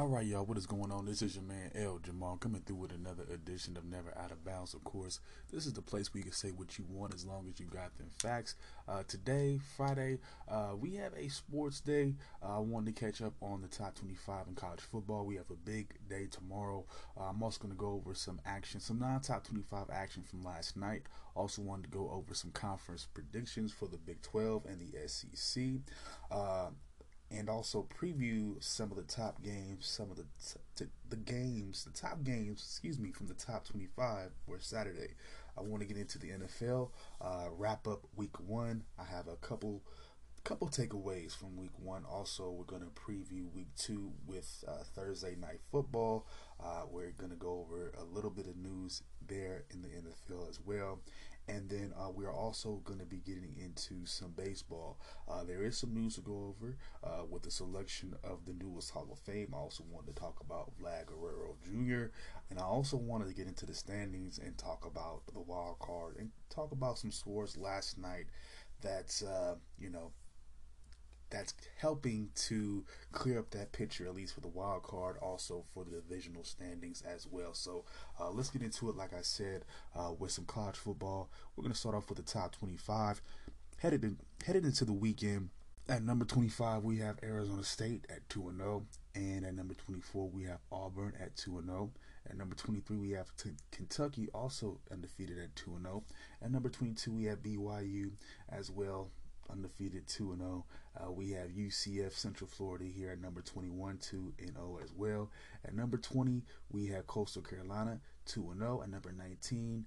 All right, y'all, what is going on? This is your man, L. Jamal, coming through with another edition of Never Out of Bounds, of course. This is the place where you can say what you want as long as you got them facts. Today, Friday, we have a sports day. I wanted to catch up on the top 25 in college football. We have a big day tomorrow. I'm also going to go over some action, some non-top 25 action from last night. Also wanted to go over some conference predictions for the Big 12 and the SEC. And also preview some of the top games, some of the top games, from the top 25 for Saturday. I want to get into the NFL, wrap up week one. I have a couple takeaways from week one. Also, we're going to preview week two with Thursday night football. We're going to go over a little bit of news there in the NFL as well. And then we're also going to be getting into some baseball. There is some news to go over with the selection of the newest Hall of Fame. I also wanted to talk about Vlad Guerrero Jr. And I also wanted to get into the standings and talk about the wild card and talk about some scores last night that's helping to clear up that picture, at least for the wild card, also for the divisional standings as well. So let's get into it, like I said, with some college football. We're going to start off with the top 25. Headed into the weekend, at number 25, we have Arizona State at 2-0. And at number 24, we have Auburn at 2-0. At number 23, we have Kentucky, also undefeated at 2-0. At number 22, we have BYU as well, undefeated 2-0. We have UCF Central Florida here at number 21, 2-0 as well. At number 20, we have Coastal Carolina, 2-0. At number 19,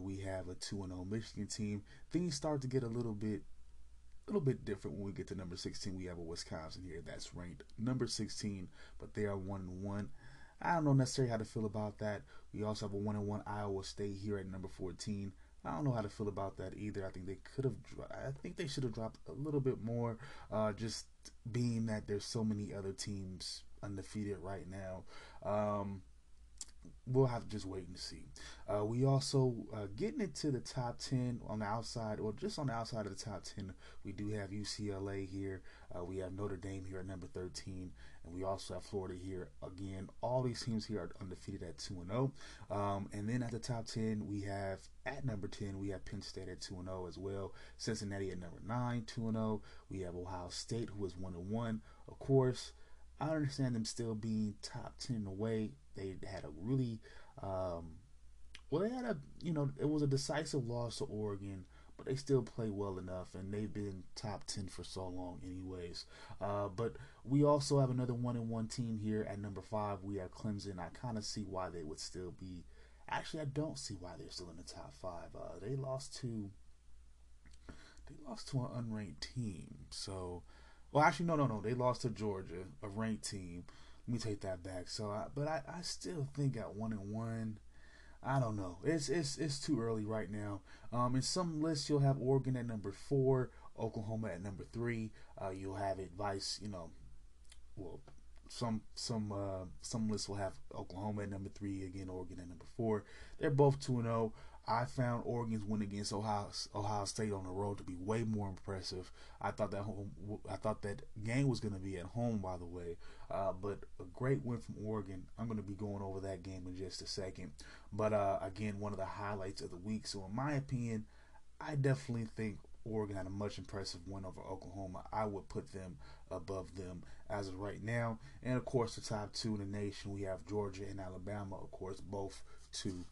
we have a 2-0 Michigan team. Things start to get a little bit different when we get to number 16. We have a Wisconsin here that's ranked number 16, but they are 1-1. I don't know necessarily how to feel about that. We also have a 1-1 Iowa State here at number 14. I don't know how to feel about that either. I think they should have dropped a little bit more. Just being that there's so many other teams undefeated right now. We'll have to just wait and see. We also getting into the top 10 on the outside, or just on the outside of the top 10. We do have UCLA here. We have Notre Dame here at number 13, and we also have Florida here again. All these teams here are undefeated at 2-0. And then at the top 10, we have at number 10, we have Penn State at 2-0 as well. Cincinnati at number 9, 2-0. We have Ohio State, who is 1-1. Of course, I understand them still being top 10 away. They had a really, it was a decisive loss to Oregon, but they still play well enough, and they've been top 10 for so long anyways. But we also have another 1-1 team here at number 5. We have Clemson. I kind of see why they would still be. Actually, I don't see why they're still in the top 5. They lost to an unranked team. So, well, actually, no. They lost to Georgia, a ranked team. Let me take that back. But I still think at 1-1, I don't know. It's too early right now. In some lists, you'll have Oregon at number 4, Oklahoma at number 3. You'll have advice. Some lists will have Oklahoma at number 3 again, Oregon at number 4. They're both 2-0. I found Oregon's win against Ohio State on the road to be way more impressive. I thought that game was going to be at home, by the way. But a great win from Oregon. I'm going to be going over that game in just a second. But again, one of the highlights of the week. So in my opinion, I definitely think Oregon had a much impressive win over Oklahoma. I would put them above them as of right now. And of course, the top 2 in the nation, we have Georgia and Alabama. Of course, both 2-0.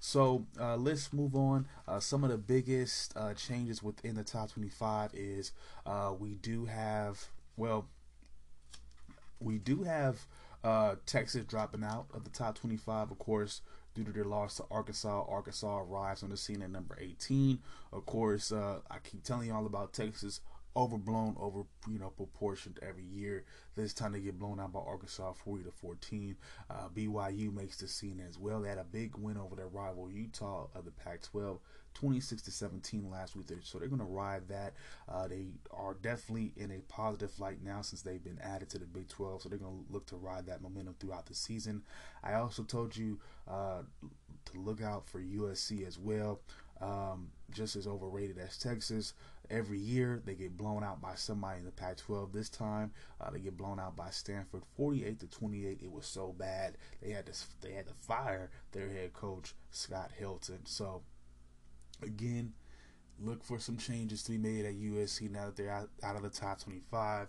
So let's move on. Some of the biggest changes within the top 25 is we do have Texas dropping out of the top 25, of course, due to their loss to Arkansas. Arkansas arrives on the scene at number 18. Of course, I keep telling you all about Texas. Overblown, proportioned every year. This time they get blown out by Arkansas, 40-14. BYU makes the scene as well. They had a big win over their rival Utah of the Pac-12, 26-17 last week. So they're going to ride that. They are definitely in a positive light now since they've been added to the Big 12. So they're going to look to ride that momentum throughout the season. I also told you to look out for USC as well. Just as overrated as Texas. Every year they get blown out by somebody in the Pac-12. This time they get blown out by Stanford, 48-28. It was so bad they had to fire their head coach Scott Hilton. So again, look for some changes to be made at USC now that they're out of the top 25.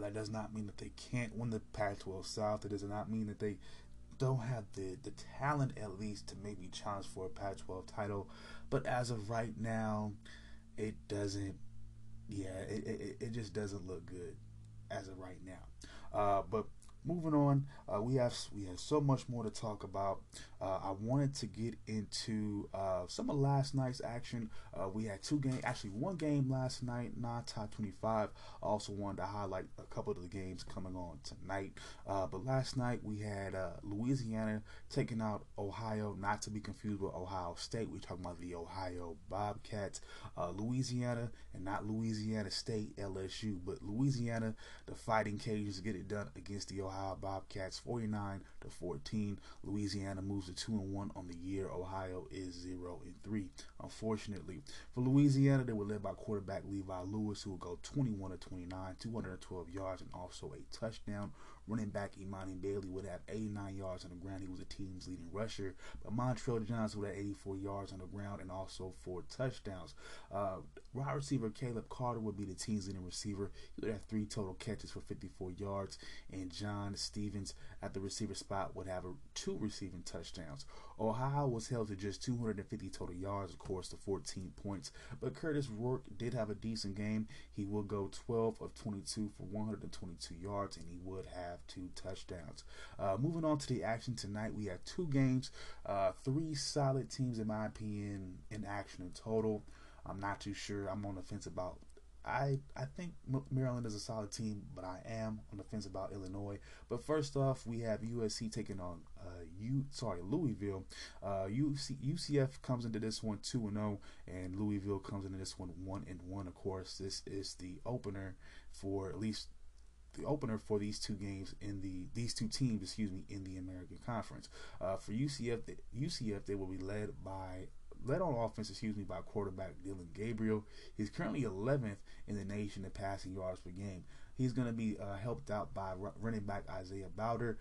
That does not mean that they can't win the Pac-12 South. It does not mean that they don't have the talent at least to maybe challenge for a Pac-12 title. But as of right now, it doesn't. Yeah, it just doesn't look good as of right now. But moving on, we have so much more to talk about. I wanted to get into some of last night's action. We had one game last night, non-top 25. I also wanted to highlight a couple of the games coming on tonight. But last night we had Louisiana taking out Ohio, not to be confused with Ohio State. We're talking about the Ohio Bobcats. Louisiana, and not Louisiana State, LSU, but Louisiana, the Fighting Cajuns, get it done against the Ohio Bobcats, 49-14. Louisiana moves to 2-1 on the year. Ohio is 0-3. Unfortunately for Louisiana, they were led by quarterback Levi Lewis, who will go 21-29, 212 yards and also a touchdown. Running back Imani Bailey would have 89 yards on the ground. He was the team's leading rusher. But Montrell Johnson would have 84 yards on the ground and also 4 touchdowns. Wide receiver Caleb Carter would be the team's leading receiver. He would have 3 total catches for 54 yards. And John Stevens at the receiver spot would have 2 receiving touchdowns. Ohio was held to just 250 total yards, of course, to 14 points. But Curtis Rourke did have a decent game. He will go 12 of 22 for 122 yards, and he would have 2 touchdowns. Moving on to the action tonight, we have 2 games, 3 solid teams, in my opinion, in action in total. I'm not too sure. I'm on the fence about I think Maryland is a solid team, but I am on the fence about Illinois. But first off, we have USC taking on Louisville. UCF comes into this one 2-0, and Louisville comes into this one 1-1. Of course, this is the opener for these 2 games in these two teams in the American Conference. For UCF, they will be led on offense, by quarterback Dylan Gabriel. He's currently 11th in the nation in passing yards per game. He's going to be helped out by running back Isaiah Bowser.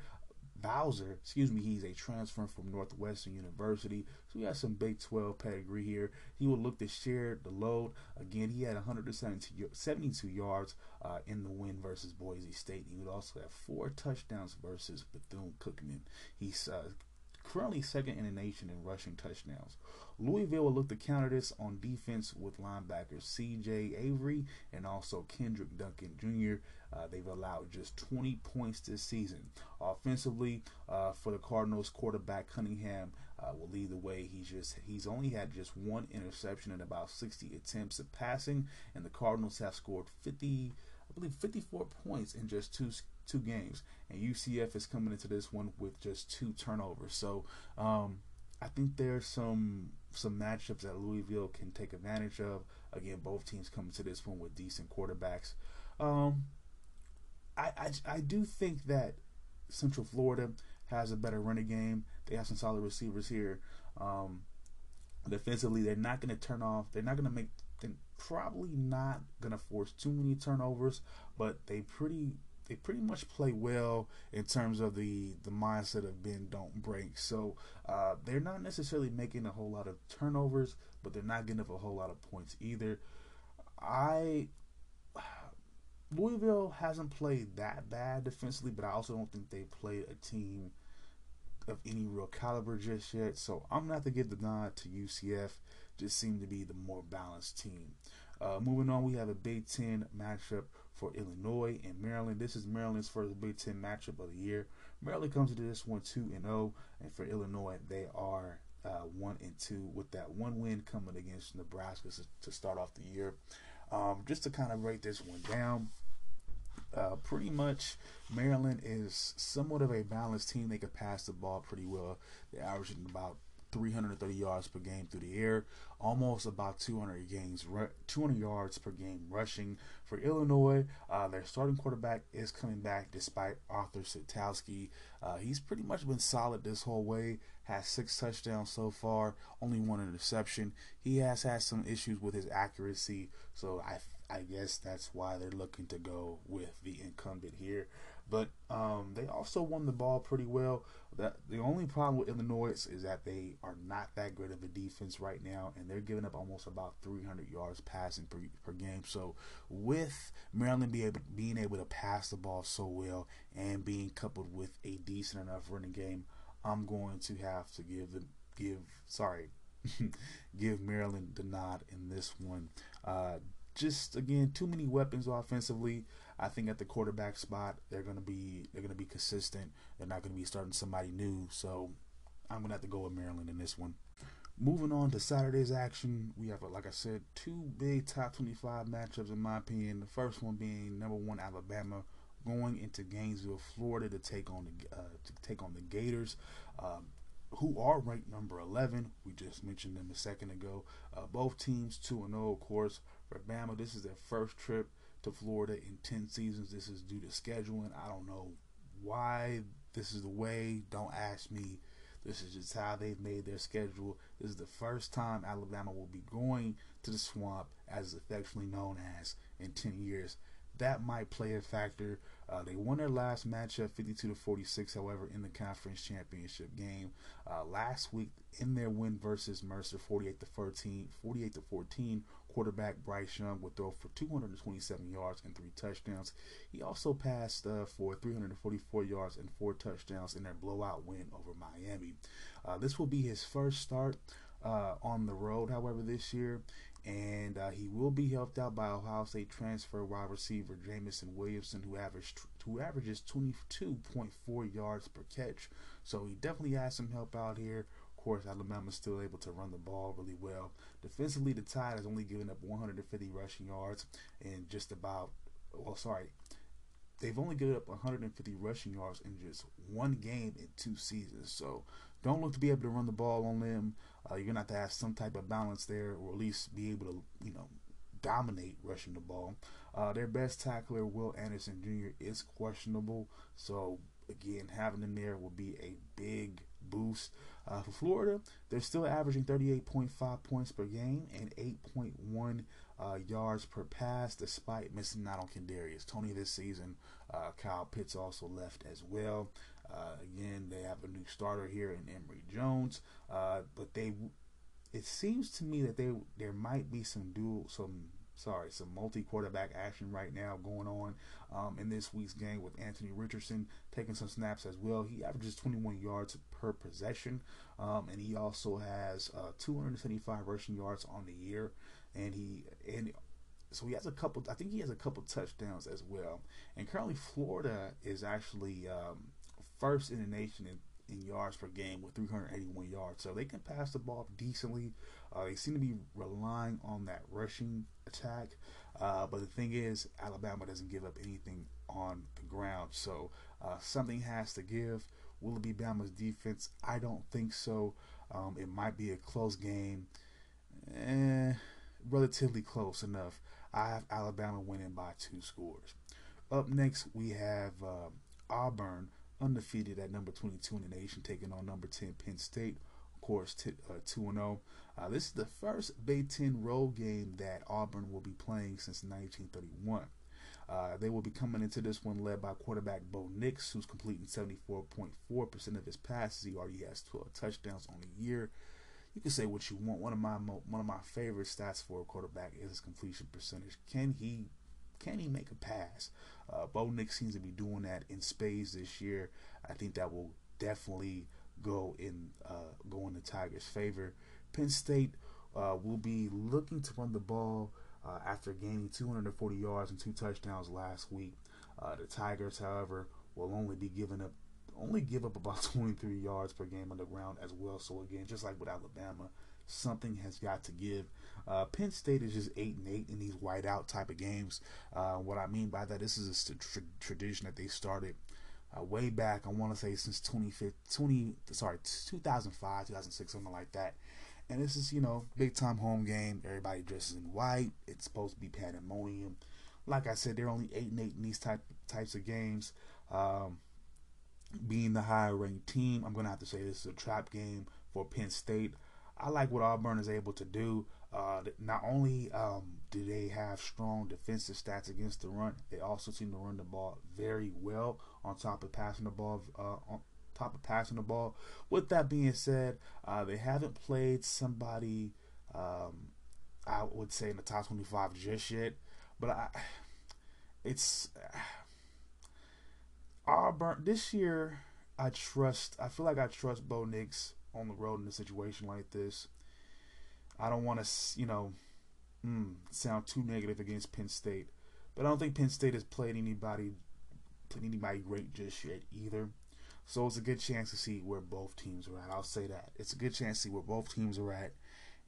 He's a transfer from Northwestern University, so he has some Big 12 pedigree here. He will look to share the load. Again, he had 172 yards in the win versus Boise State. He would also have 4 touchdowns versus Bethune-Cookman. He's currently 2nd in the nation in rushing touchdowns. Louisville will look to counter this on defense with linebackers C.J. Avery and also Kendrick Duncan Jr. They've allowed just 20 points this season. Offensively, for the Cardinals, quarterback Cunningham will lead the way. He's only had just 1 interception in about 60 attempts of passing, and the Cardinals have scored 54 points in just 2 games, and UCF is coming into this one with just 2 turnovers. So I think there's some matchups that Louisville can take advantage of. Again, both teams come to this one with decent quarterbacks. I do think that Central Florida has a better running game. They have some solid receivers here. Defensively, they're not going to turn off. They're not going to make. They're probably not going to force too many turnovers, but they pretty much play well in terms of the mindset of bend, don't break. So they're not necessarily making a whole lot of turnovers, but they're not getting up a whole lot of points either. Louisville hasn't played that bad defensively, but I also don't think they played a team of any real caliber just yet. So I'm going to have to give the nod to UCF. Just seemed to be the more balanced team. Moving on, we have a Big Ten matchup for Illinois and Maryland. This is Maryland's first Big Ten matchup of the year. Maryland comes into this one 2-0, and for Illinois, they are 1-2 with that 1 win coming against Nebraska to start off the year. Just to kind of break this one down, pretty much Maryland is somewhat of a balanced team. They could pass the ball pretty well. They're averaging about 330 yards per game through the air, almost about 200 yards per game rushing. For Illinois, their starting quarterback is coming back despite Arthur Sitowski. He's pretty much been solid this whole way, has 6 touchdowns so far, only 1 interception. He has had some issues with his accuracy, so I guess that's why they're looking to go with the incumbent here. But they also won the ball pretty well. The only problem with Illinois is that they are not that great of a defense right now, and they're giving up almost about 300 yards passing per game. So with Maryland being able to pass the ball so well and being coupled with a decent enough running game, I'm going to have to give Maryland the nod in this one. Just again, too many weapons offensively. I think at the quarterback spot, they're gonna be consistent. They're not gonna be starting somebody new. So I'm gonna have to go with Maryland in this one. Moving on to Saturday's action, we have, like I said, 2 big top 25 matchups in my opinion. The first one being #1 Alabama going into Gainesville, Florida, to take on the Gators, who are ranked number 11. We just mentioned them a second ago. Both teams 2-0, of course. For Bama, this is their first trip to Florida in 10 seasons. This is due to scheduling. I don't know why this is the way. Don't ask me. This is just how they've made their schedule. This is the first time Alabama will be going to the Swamp, as it's affectionately known as, in 10 years. That might play a factor. They won their last matchup 52-46, however, in the conference championship game. Last week, in their win versus Mercer, 48-14, quarterback Bryce Young would throw for 227 yards and 3 touchdowns. He also passed for 344 yards and 4 touchdowns in their blowout win over Miami. This will be his first start on the road, however, this year. And he will be helped out by Ohio State transfer wide receiver Jamison Williamson, who averages 22.4 yards per catch. So he definitely has some help out here. Of course, Alabama's still able to run the ball really well. Defensively, the Tide has only given up 150 rushing yards and just about, well, sorry, they've only given up 150 rushing yards in just 1 game in 2 seasons. So don't look to be able to run the ball on them. You're going to have to have some type of balance there, or at least be able to, dominate rushing the ball. Their best tackler, Will Anderson Jr., is questionable. So, again, having him there will be a big boost. For Florida, they're still averaging 38.5 points per game and 8.1 yards per pass, despite missing out on Kendarius Tony this season. Kyle Pitts also left as well. Again, they have a new starter here in Emory Jones, but it seems to me that there might be some multi-quarterback action right now going on in this week's game, with Anthony Richardson taking some snaps as well. He averages 21 yards per possession, and he also has 275 rushing yards on the year, so he has a couple touchdowns as well. And currently, Florida is actually first in the nation in yards per game with 381 yards. So they can pass the ball decently. They seem to be relying on that rushing attack. But the thing is, Alabama doesn't give up anything on the ground. So something has to give. Will it be Bama's defense? I don't think so. It might be a close game. Relatively close enough. I have Alabama winning by 2 scores. Up next, we have Auburn, undefeated at number 22 in the nation, taking on number 10 Penn State, of course, 2-0. This is the first Big Ten road game that Auburn will be playing since 1931. They will be coming into this one led by quarterback Bo Nix, who's completing 74.4% of his passes. He already has 12 touchdowns on the year. You can say what you want. One of my favorite stats for a quarterback is his completion percentage. Can he make a pass? Bo Nix seems to be doing that in spades this year. I think that will definitely go in the Tigers' favor. Penn State will be looking to run the ball after gaining 240 yards and 2 touchdowns last week. The Tigers, however, will only give up about 23 yards per game on the ground as well. So again, just like with Alabama, something has got to give. Penn State is just 8-8 in these whiteout type of games. What I mean by that, this is a tradition that they started way back, I want to say since 2005, 2006, something like that. And this is, you know, big time home game. Everybody dresses in white. It's supposed to be pandemonium. Like I said, they're only 8-8 in these types of games. Being the higher ranked team, I'm gonna have to say this is a trap game for Penn State. I like what Auburn is able to do. Not only do they have strong defensive stats against the run, they also seem to run the ball very well on top of passing the ball. With that being said, they haven't played somebody I would say in the top 25 just yet. But Auburn this year. I feel like I trust Bo Nix on the road in a situation like this. I don't want to, you know, sound too negative against Penn State, but I don't think Penn State has played anybody great just yet either. So it's a good chance to see where both teams are at. I'll say that it's a good chance to see where both teams are at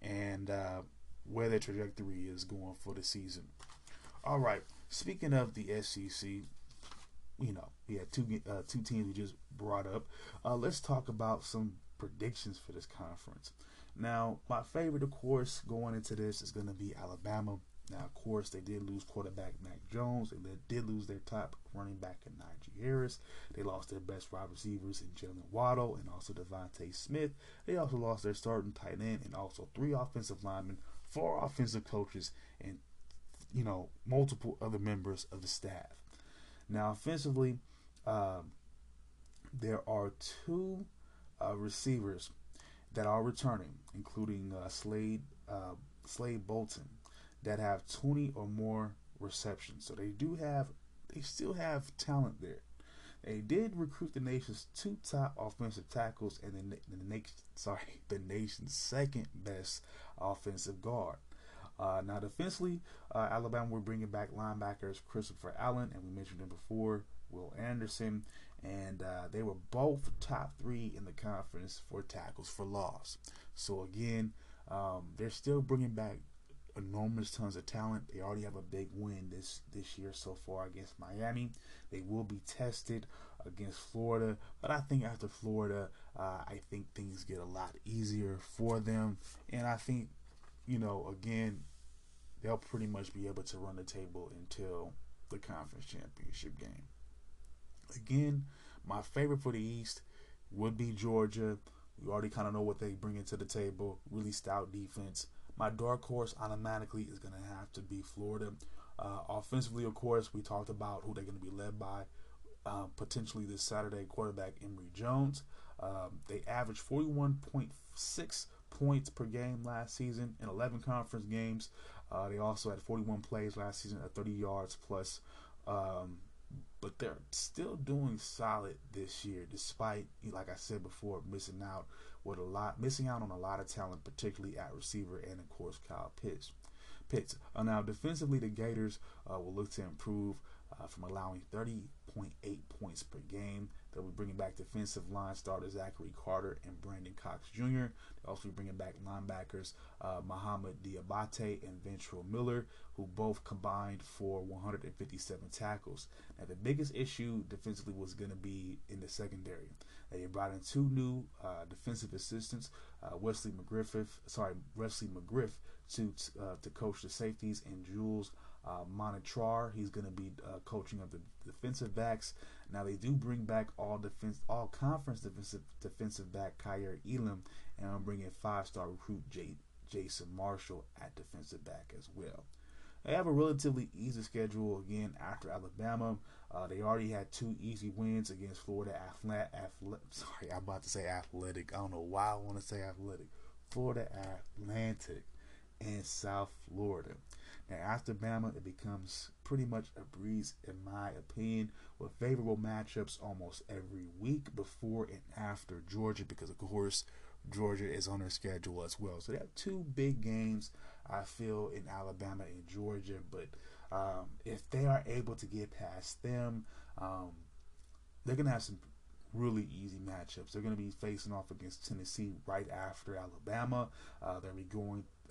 and where their trajectory is going for the season. All right. Speaking of the SEC, you know, we had two teams we just brought up. Let's talk about some predictions for this conference. Now, my favorite, of course, going into this is going to be Alabama. Now, of course, they did lose quarterback Mac Jones, and they did lose their top running back in Najee Harris. They lost their best wide receivers in Jalen Waddle and also Devontae Smith. They also lost their starting tight end and also 3 offensive linemen, 4 offensive coaches, and, you know, multiple other members of the staff. Now, offensively, there are 2 receivers that are returning, including Slade Bolton, that have 20 or more receptions. So they still have talent there. They did recruit the nation's 2 top offensive tackles and the nation's 2nd best offensive guard. Now, defensively, Alabama, we're bringing back linebackers Christopher Allen, and we mentioned him before, Will Anderson, and they were both top 3 in the conference for tackles for loss. So, again, they're still bringing back enormous tons of talent. They already have a big win this year so far against Miami. They will be tested against Florida, but I think after Florida, I think things get a lot easier for them, and I think, you know, again, they'll pretty much be able to run the table until the conference championship game. Again, my favorite for the East would be Georgia. We already kind of know what they bring into the table. Really stout defense. My dark horse automatically is going to have to be Florida. Offensively, of course, we talked about who they're going to be led by. Potentially this Saturday, quarterback Emory Jones. They averaged 41.6 points per game last season in 11 conference games. They also had 41 plays last season at 30 yards plus. But they're still doing solid this year, despite, like I said before, missing out on a lot of talent, particularly at receiver and, of course, Kyle Pitts. Now, defensively, the Gators will look to improve from allowing 30.8 points per game. They'll be bringing back defensive line starters Zachary Carter and Brandon Cox Jr. They'll also be bringing back linebackers Muhammad Diabate and Ventrell Miller, who both combined for 157 tackles. Now, the biggest issue defensively was going to be in the secondary. They brought in 2 new defensive assistants, Wesley McGriff to coach the safeties, and Jules Monatrar, he's going to be coaching of the defensive backs. Now, they do bring back all-conference defensive back Kyer Elam, and I'm bringing 5-star recruit Jason Marshall at defensive back as well. They have a relatively easy schedule again after Alabama. They already had 2 easy wins against Florida Florida Atlantic and South Florida. Now, after Bama, it becomes pretty much a breeze, in my opinion, with favorable matchups almost every week before and after Georgia, because, of course, Georgia is on their schedule as well. So, they have 2 big games, I feel, in Alabama and Georgia. But if they are able to get past them, they're going to have some really easy matchups. They're going to be facing off against Tennessee right after Alabama.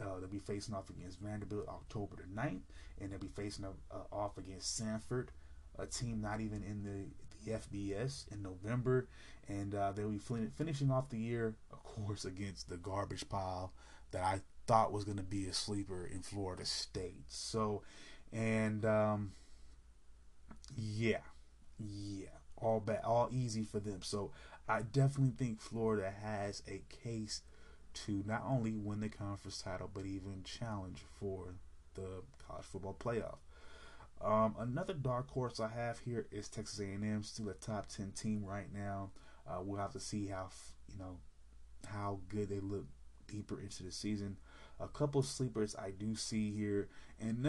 They'll be facing off against Vanderbilt October the 9th, and they'll be facing off against Sanford, a team not even in the the FBS in November, and they'll be finishing off the year, of course, against the garbage pile that I thought was going to be a sleeper in Florida State. So, and all easy for them. So I definitely think Florida has a case to not only win the conference title, but even challenge for the college football playoff. Another dark horse I have here is Texas A&M, still a top 10 team right now. We'll have to see how good they look deeper into the season. A couple sleepers I do see here, and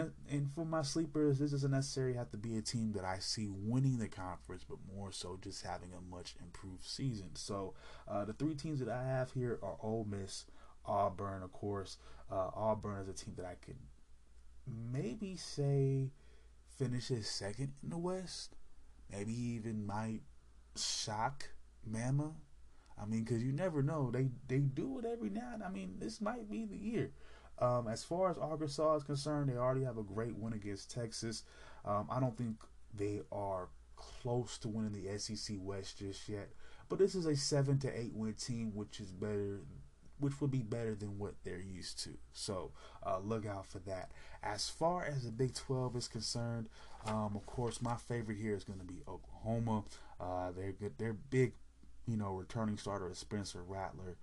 for my sleepers, this doesn't necessarily have to be a team that I see winning the conference, but more so just having a much improved season. So the three teams that I have here are Ole Miss, Auburn, of course. Auburn is a team that I could maybe say finishes second in the West, maybe even might shock Mama. I mean, because you never know. They do it every now and then. I mean, this might be the year. As far as Arkansas is concerned, they already have a great win against Texas. I don't think they are close to winning the SEC West just yet. But this is a 7 to 8 win team, which would be better than what they're used to. So look out for that. As far as the Big 12 is concerned, of course, my favorite here is going to be Oklahoma. They're good. They're big. Returning starter Spencer Rattler,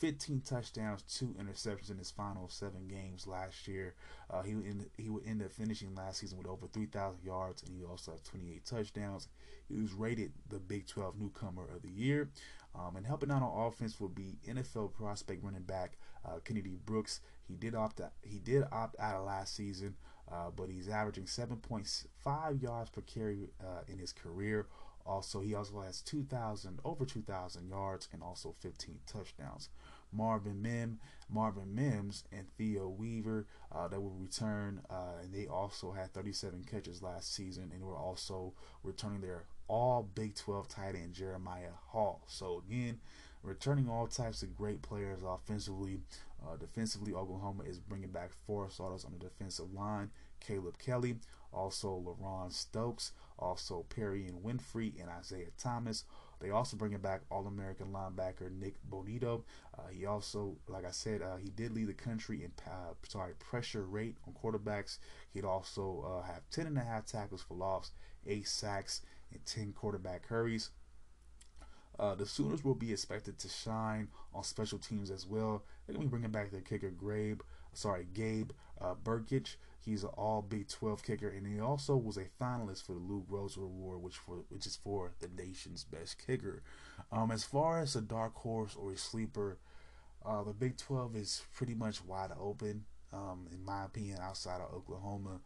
15 touchdowns, 2 interceptions in his final 7 games last year. He would end up finishing last season with over 3,000 yards, and he also had 28 touchdowns. He was rated the Big 12 Newcomer of the Year. And helping out on offense will be NFL prospect running back Kennedy Brooks. He did opt out of last season, but he's averaging 7.5 yards per carry in his career. Also, he also has over 2,000 yards and also 15 touchdowns. Marvin Mims, and Theo Weaver that will return, and they also had 37 catches last season, and were also returning their all Big 12 tight end Jeremiah Hall. So again, returning all types of great players offensively. Defensively, Oklahoma is bringing back 4 starters on the defensive line: Caleb Kelly, also LaRon Stokes, also Perrion Winfrey, and Isaiah Thomas. They also bringing back All-American linebacker Nick Bonito. He also, like I said, he did lead the country in pressure rate on quarterbacks. He'd also have 10.5 tackles for loss, 8 sacks, and 10 quarterback hurries. The Sooners will be expected to shine on special teams as well. They're going to be bringing back their kicker, Gabe Burkich. He's an all Big 12 kicker, and he also was a finalist for the Lou Groza Award, which is for the nation's best kicker. As far as a dark horse or a sleeper, the Big 12 is pretty much wide open, in my opinion, outside of Oklahoma.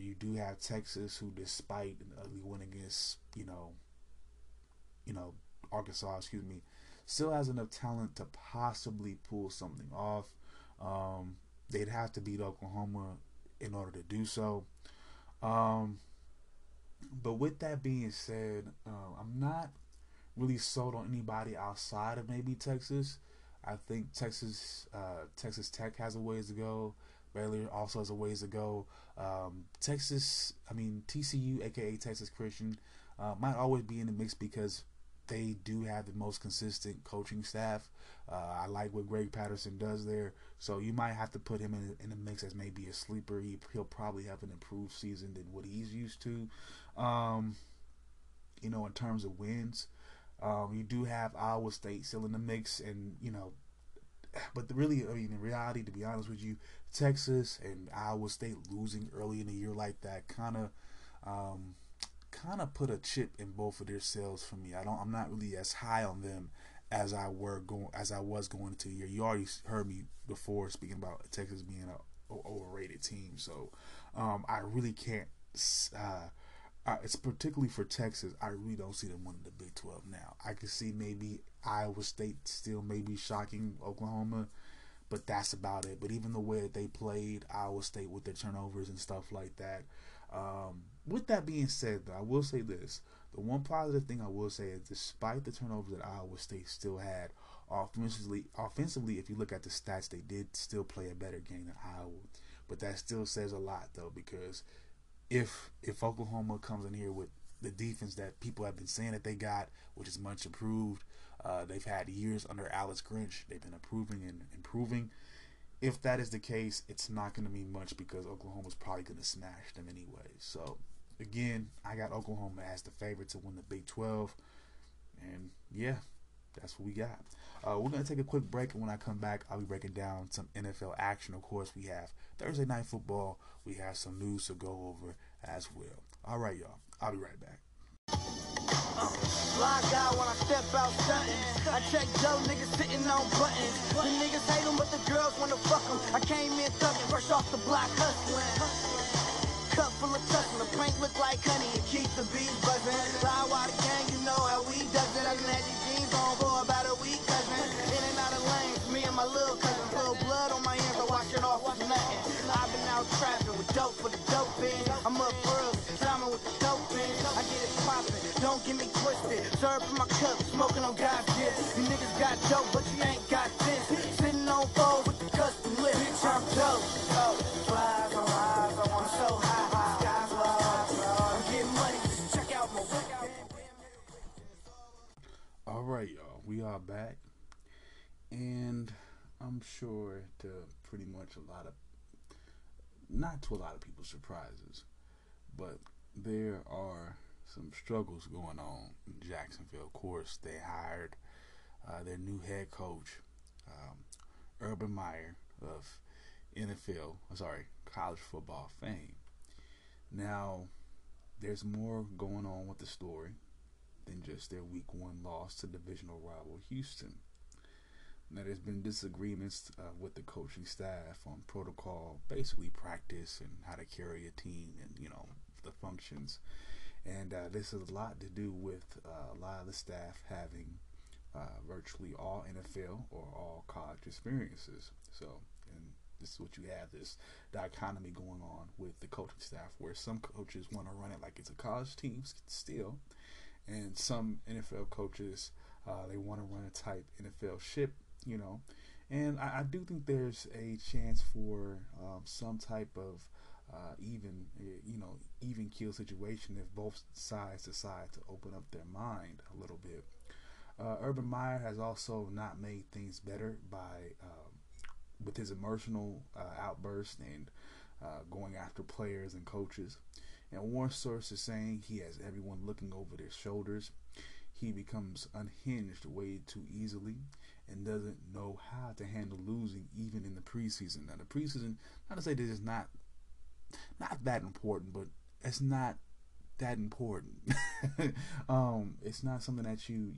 You do have Texas, who, despite an ugly win against, Arkansas, still has enough talent to possibly pull something off. They'd have to beat Oklahoma in order to do so. But with that being said, I'm not really sold on anybody outside of maybe Texas. I think Texas Tech has a ways to go. Baylor also has a ways to go. TCU, aka Texas Christian, might always be in the mix because they do have the most consistent coaching staff. I like what Greg Patterson does there. So you might have to put him in the mix as maybe a sleeper. He'll probably have an improved season than what he's used to. In terms of wins, you do have Iowa State still in the mix, and in reality, to be honest with you, Texas and Iowa State losing early in the year like that kind of put a chip in both of their cells for me. I'm not really as high on them as I was going into the year. You already heard me before speaking about Texas being an overrated team. So I really can't. It's particularly for Texas. I really don't see them winning the Big 12 now. I could see maybe Iowa State still maybe shocking Oklahoma, but that's about it. But even the way that they played Iowa State with their turnovers and stuff like that. With that being said, though, I will say this. The one positive thing I will say is, despite the turnovers that Iowa State still had, offensively, if you look at the stats, they did still play a better game than Iowa. But that still says a lot, though, because if Oklahoma comes in here with the defense that people have been saying that they got, which is much improved. They've had years under Alex Grinch. They've been improving and improving. If that is the case, it's not going to mean much because Oklahoma's probably going to smash them anyway. So, again, I got Oklahoma as the favorite to win the Big 12. And, yeah, that's what we got. We're going to take a quick break, and when I come back, I'll be breaking down some NFL action. Of course, we have Thursday Night Football. We have some news to go over as well. All right, y'all. I'll be right back. Fly guy when I step out stuntin'. I check dope niggas sitting on buttons. The niggas hate them, but the girls wanna fuck them. I came in thuggin', fresh off the block hustlin'. Cup full of tussin', the prank look like honey. It keeps the bees buzzin'. Ride while the gang, you know how we does it. I done had these jeans on for about a week, cousin. In and out of lanes, me and my little cousin. Little blood on my hands, I wash it off with nothing. I've been out trappin' with dope for the dope in. I'm up early, climbin' with the dope in. I get it poppin'. Don't get me twisted, serve from my cup, smoking on God's gifts. You niggas got dope, but you ain't got this. Sitting on foes with the custom lip. I'm dope, dope. Flies on eyes, I'm so high. Skies low, I'm getting money, just check out my workout. All right, y'all, we are back. And I'm sure to pretty much a lot of, not to a lot of people's surprises, but there are some struggles going on in Jacksonville. Of course, they hired their new head coach, Urban Meyer of college football fame. Now, there's more going on with the story than just their week one loss to divisional rival Houston. Now, there's been disagreements with the coaching staff on protocol, basically practice and how to carry a team and, you know, the functions. And this is a lot to do with a lot of the staff having virtually all NFL or all college experiences. So, and this is what you have, this dichotomy going on with the coaching staff, where some coaches want to run it like it's a college team still, and some NFL coaches, they want to run a type NFL ship, you know. And I do think there's a chance for some type of even keel situation if both sides decide to open up their mind a little bit. Urban Meyer has also not made things better by with his emotional outburst and going after players and coaches. And one source is saying he has everyone looking over their shoulders. He becomes unhinged way too easily and doesn't know how to handle losing, even in the preseason. Now, the preseason, not to say this is not that important, but it's not that important. It's not something that you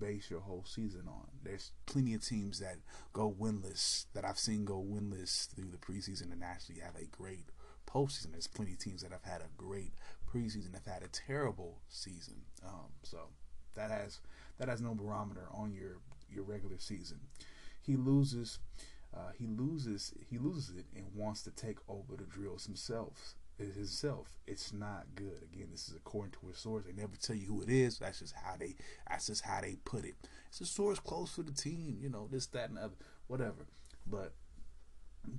base your whole season on. There's plenty of teams that go winless, that I've seen go winless through the preseason and actually have a great postseason. There's plenty of teams that have had a great preseason that have had a terrible season. So that has no barometer on your regular season. He loses it and wants to take over the drills himself. It's not good. Again, this is according to a source. They never tell you who it is. That's just how they put it. It's a source close to the team, you know, this, that, and other, whatever. But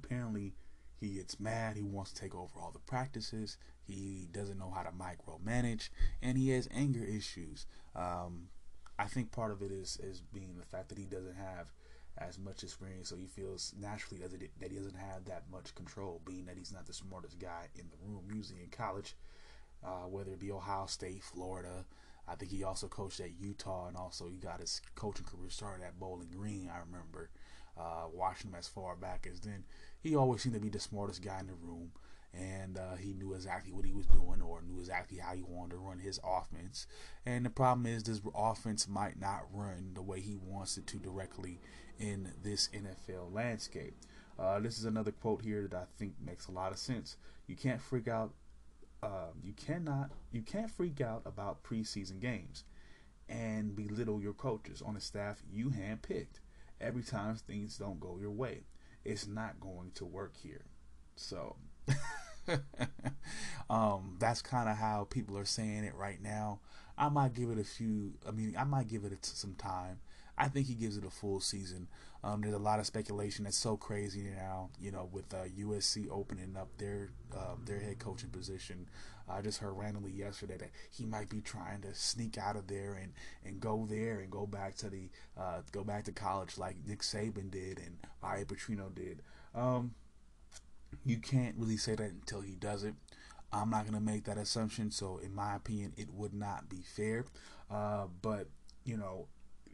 apparently he gets mad. He wants to take over all the practices. He doesn't know how to micromanage, and he has anger issues. I think part of it is being the fact that he doesn't have as much experience, so he feels naturally that he doesn't have that much control, being that he's not the smartest guy in the room. Usually in college, whether it be Ohio State, Florida, I think he also coached at Utah, and also he got his coaching career started at Bowling Green. I remember watching him as far back as then. He always seemed to be the smartest guy in the room, and he knew exactly what he was doing, or knew exactly how he wanted to run his offense. And the problem is, this offense might not run the way he wants it to directly in this NFL landscape. This is another quote here that I think makes a lot of sense. You can't freak out about preseason games and belittle your coaches on the staff you handpicked every time things don't go your way. It's not going to work here. So that's kind of how people are saying it right now. I might give it some time. I think he gives it a full season. There's a lot of speculation that's so crazy now, you know, with USC opening up their head coaching position. I just heard randomly yesterday that he might be trying to sneak out of there and go back to the go back to college like Nick Saban did and Bobby Petrino did. You can't really say that until he does it. I'm not going to make that assumption, so in my opinion, it would not be fair. But, you know,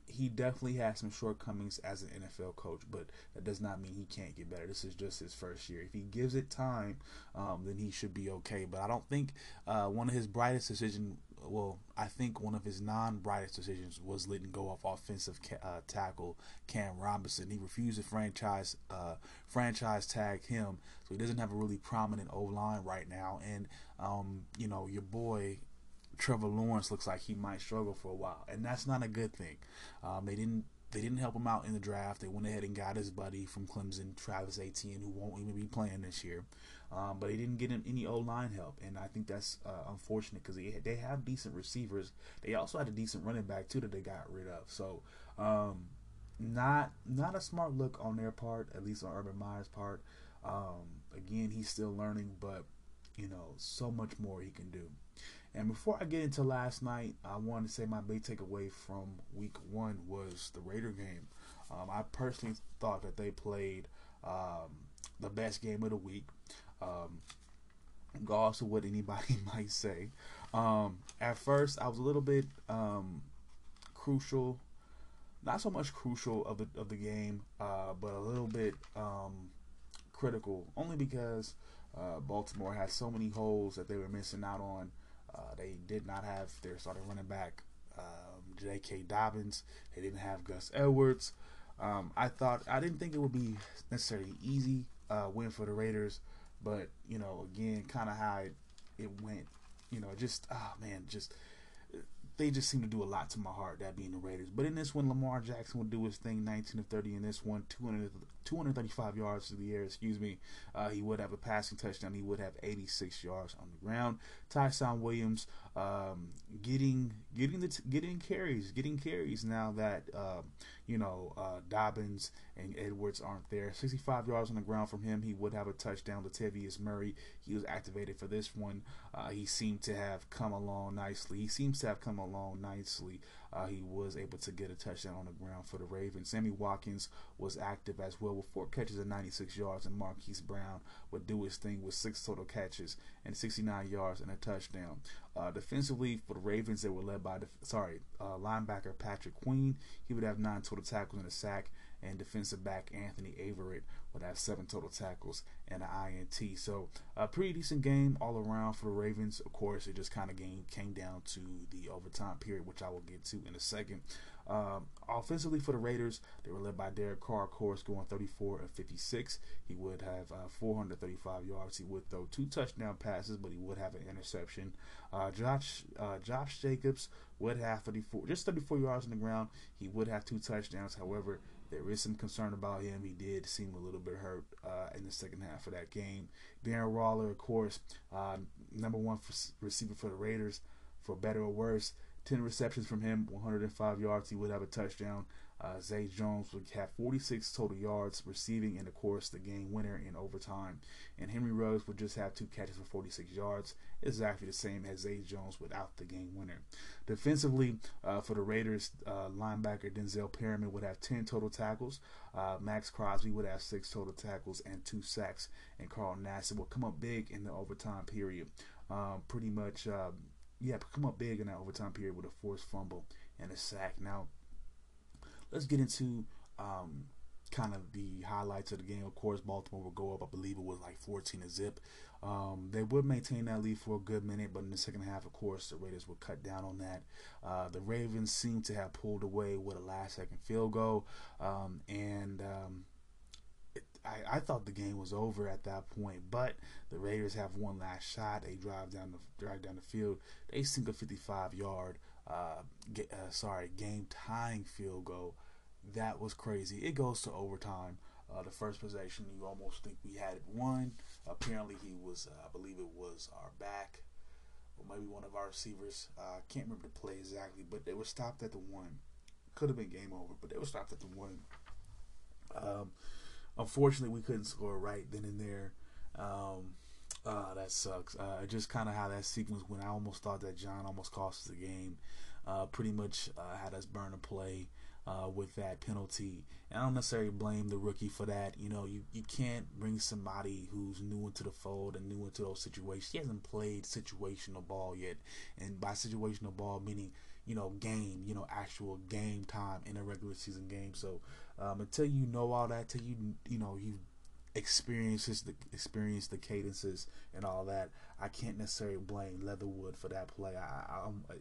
he definitely has some shortcomings as an NFL coach, but that does not mean he can't get better. This is just his first year. If he gives it time, then he should be okay. But I don't think one of his brightest decisions, well, I think one of his non-brightest decisions was letting go of offensive tackle Cam Robinson. He refused to franchise tag him, so he doesn't have a really prominent O-line right now. And, you know, your boy Trevor Lawrence looks like he might struggle for a while, and that's not a good thing. They didn't help him out in the draft. They went ahead and got his buddy from Clemson, Travis Etienne, who won't even be playing this year. But he didn't get him any O-line help, and I think that's unfortunate because they have decent receivers. They also had a decent running back too that they got rid of. So not a smart look on their part, at least on Urban Meyer's part. Again, he's still learning, but you know, so much more he can do. And before I get into last night, I wanted to say my big takeaway from week one was the Raider game. I personally thought that they played the best game of the week, regardless of what anybody might say. At first, I was a little bit crucial, not so much crucial of the game, but a little bit critical, only because Baltimore had so many holes that they were missing out on. They did not have their starting running back, J.K. Dobbins. They didn't have Gus Edwards. I didn't think it would be necessarily easy win for the Raiders, but you know, again, kind of how it went. You know, they just seem to do a lot to my heart, that being the Raiders. But in this one, Lamar Jackson will do his thing, 19 of 30 in this one, 235 yards through the air, he would have a passing touchdown. He would have 86 yards on the ground. Tyson Williams getting carries now that Dobbins and Edwards aren't there. 65 yards on the ground from him. He would have a touchdown. Latavius Murray, he was activated for this one. He seemed to have come along nicely. He was able to get a touchdown on the ground for the Ravens. Sammy Watkins was active as well with 4 catches and 96 yards, and Marquise Brown would do his thing with 6 total catches and 69 yards and a touchdown. Defensively for the Ravens, they were led by linebacker Patrick Queen. He would have 9 total tackles and a sack, and defensive back Anthony Averett would have 7 total tackles and an INT. So a pretty decent game all around for the Ravens. Of course, it just kind of came down to the overtime period, which I will get to in a second. Offensively for the Raiders, they were led by Derek Carr, of course, going 34 of 56. He would have 435 yards. He would throw 2 touchdown passes, but he would have an interception. Josh Jacobs would have 34 yards on the ground. He would have 2 touchdowns. However, there is some concern about him. He did seem a little bit hurt in the second half of that game. Darren Waller, of course, number one receiver for the Raiders, for better or worse. 10 receptions from him, 105 yards. He would have a touchdown. Zay Jones would have 46 total yards receiving, and, of course, the game winner in overtime. And Henry Ruggs would just have 2 catches for 46 yards, exactly the same as Zay Jones without the game winner. Defensively, for the Raiders, linebacker Denzel Perriman would have 10 total tackles. Max Crosby would have 6 total tackles and 2 sacks. And Carl Nassib would come up big in the overtime period. Come up big in that overtime period with a forced fumble and a sack. Now, let's get into kind of the highlights of the game. Of course, Baltimore will go up. I believe it was like 14-0. They would maintain that lead for a good minute, but in the second half, of course, the Raiders would cut down on that. The Ravens seemed to have pulled away with a last-second field goal, I thought the game was over at that point, but the Raiders have one last shot. They drive down the field. They sink a 55-yard, game-tying field goal. That was crazy. It goes to overtime. The first possession, you almost think we had it won. Apparently, he was, I believe it was our back, or maybe one of our receivers. I can't remember the play exactly, but they were stopped at the 1. Could have been game over, but they were stopped at the 1. Unfortunately, we couldn't score right then and there. That sucks. Just kind of how that sequence went. I almost thought that John almost cost us the game. Pretty much had us burn a play with that penalty. And I don't necessarily blame the rookie for that. You know, you can't bring somebody who's new into the fold and new into those situations. He hasn't played situational ball yet. And by situational ball, meaning, you know, game, you know, actual game time in a regular season game. So until you know all that, until you experience the cadences and all that, I can't necessarily blame Leatherwood for that play.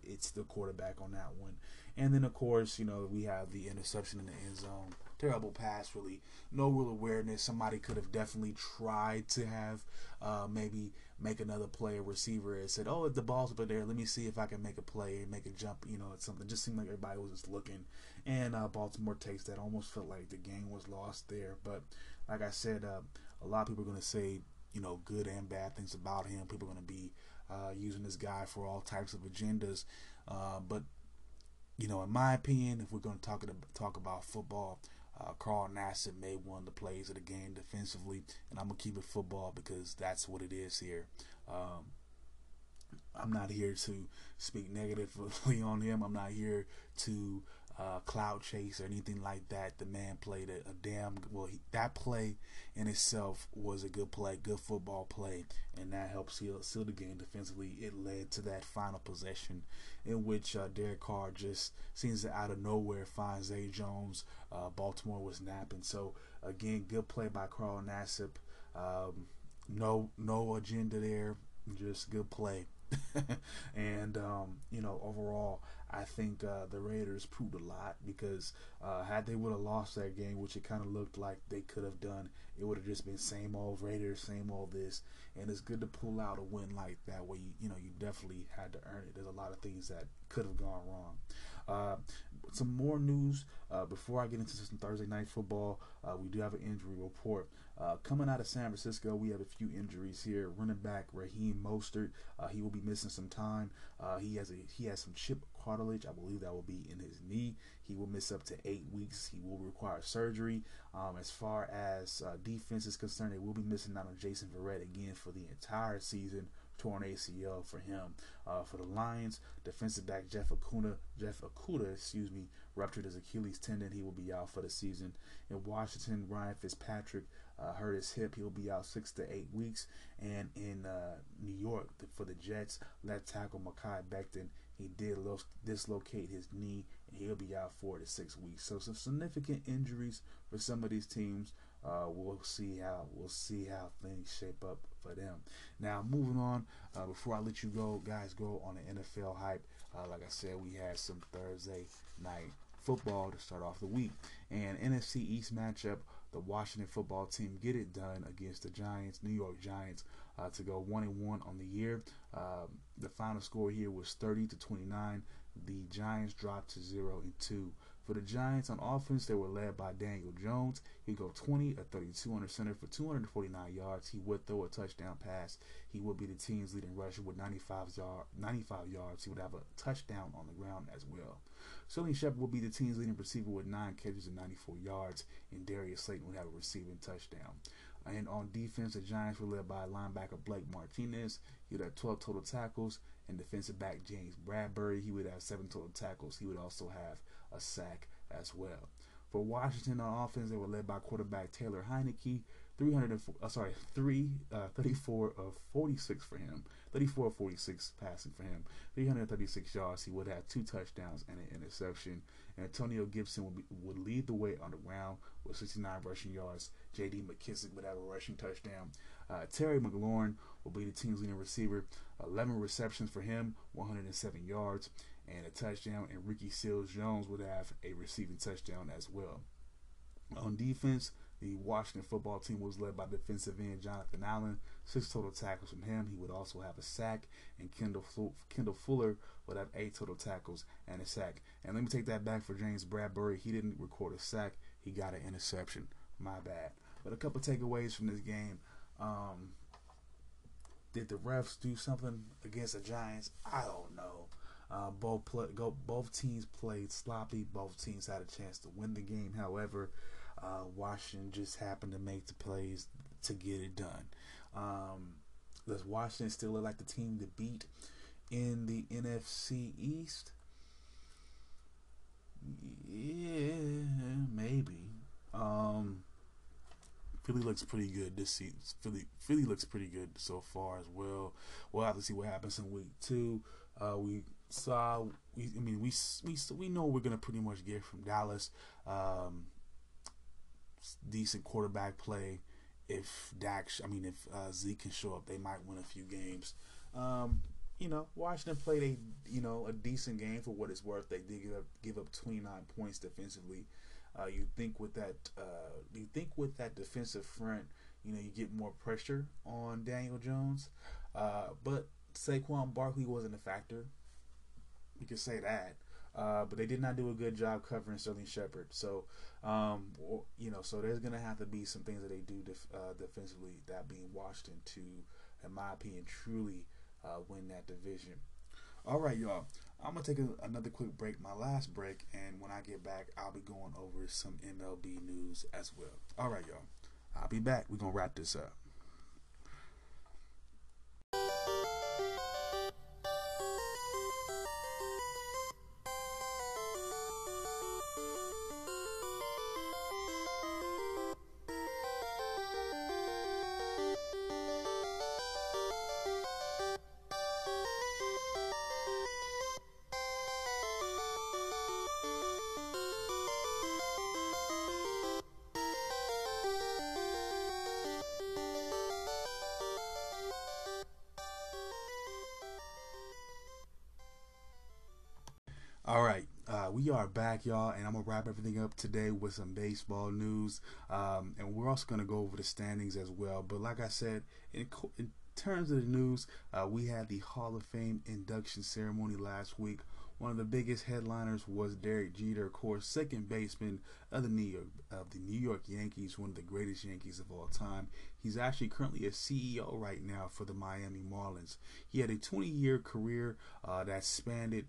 It's the quarterback on that one. And then, of course, you know, we have the interception in the end zone. Terrible pass, really. No real awareness. Somebody could have definitely tried to have maybe make another play, a receiver, and said, oh, the ball's up there. Let me see if I can make a play and make a jump, you know, it's something. It just seemed like everybody was just looking. And Baltimore takes that. Almost felt like the game was lost there. But like I said, a lot of people are going to say, you know, good and bad things about him. People are going to be using this guy for all types of agendas. But, you know, in my opinion, if we're going to talk about football, Carl Nassib made one of the plays of the game defensively, and I'm going to keep it football because that's what it is here. I'm not here to speak negatively on him. I'm not here to cloud chase or anything like that. The man played a damn – well, that play in itself was a good play, good football play, and that helped seal the game defensively. It led to that final possession in which Derek Carr just seems to out of nowhere finds Zay Jones. Baltimore was napping. So, again, good play by Carl Nassib. No agenda there, just good play. And, you know, overall, I think the Raiders proved a lot because had they would have lost that game, which it kind of looked like they could have done, it would have just been same old Raiders, same old this. And it's good to pull out a win like that where, you know, you definitely had to earn it. There's a lot of things that could have gone wrong. Some more news before I get into some Thursday Night Football. We do have an injury report. Coming out of San Francisco, we have a few injuries here. Running back Raheem Mostert, he will be missing some time. He has some chip cartilage. I believe that will be in his knee. He will miss up to 8 weeks. He will require surgery. As far as defense is concerned, they will be missing out on Jason Verrett again for the entire season. Torn ACL for him. For the Lions, defensive back Jeff Okudah, ruptured his Achilles tendon. He will be out for the season. In Washington, Ryan Fitzpatrick hurt his hip. He'll be out 6 to 8 weeks. And in New York, for the Jets, left tackle Mekhi Becton, he did dislocate his knee, and he'll be out 4 to 6 weeks. So some significant injuries for some of these teams. We'll see how things shape up for them. Now, moving on, before I let you go, guys, go on the NFL hype. Like I said, we had some Thursday Night Football to start off the week. And NFC East matchup, the Washington football team get it done against the Giants, New York Giants, to go 1-1 on the year. The final score here was 30-29. The Giants dropped to 0-2. For the Giants on offense, they were led by Daniel Jones. He'd go 20 or 32 under center for 249 yards. He would throw a touchdown pass. He would be the team's leading rusher with 95 yards. He would have a touchdown on the ground as well. Sterling Shepard would be the team's leading receiver with 9 catches and 94 yards. And Darius Slayton would have a receiving touchdown. And on defense, the Giants were led by linebacker Blake Martinez. He would have 12 total tackles. And defensive back James Bradbury, he would have 7 total tackles. He would also have a sack as well. For Washington on offense, they were led by quarterback Taylor Heineke. 34 of 46 for him. 34 of 46 passing for him. 336 yards. He would have 2 touchdowns and an interception. Antonio Gibson would lead the way on the ground with 69 rushing yards. J.D. McKissick would have a rushing touchdown. Terry McLaurin will be the team's leading receiver. 11 receptions for him, 107 yards, and a touchdown. And Ricky Seals-Jones would have a receiving touchdown as well. On defense, the Washington football team was led by defensive end Jonathan Allen. 6 total tackles from him. He would also have a sack. And Kendall Fuller would have 8 total tackles and a sack. And let me take that back for James Bradbury. He didn't record a sack. He got an interception. My bad. But a couple takeaways from this game. Did the refs do something against the Giants? I don't know. Both teams played sloppy. Both teams had a chance to win the game. However, Washington just happened to make the plays to get it done. Does Washington still look like the team to beat in the NFC East? Yeah, maybe. Philly looks pretty good this season. Philly looks pretty good so far as well. We'll have to see what happens in week 2. We know we're gonna pretty much get from Dallas. Decent quarterback play. If Zeke can show up, they might win a few games. Washington played a decent game for what it's worth. They did give up 29 points defensively. You think with that defensive front, you get more pressure on Daniel Jones. But Saquon Barkley wasn't a factor. You could say that. But they did not do a good job covering Sterling Shepard. So, so there's going to have to be some things that they do defensively, that being Washington, to, in my opinion, truly win that division. All right, y'all. I'm going to take another quick break, my last break, and when I get back, I'll be going over some MLB news as well. All right, y'all. I'll be back. We're going to wrap this up. Alright, we are back, y'all, and I'm going to wrap everything up today with some baseball news, and we're also going to go over the standings as well. But like I said, in terms of the news, we had the Hall of Fame induction ceremony last week. One of the biggest headliners was Derek Jeter, of course, second baseman of the New York Yankees, one of the greatest Yankees of all time. He's actually currently a CEO right now for the Miami Marlins. He had a 20-year career that spanned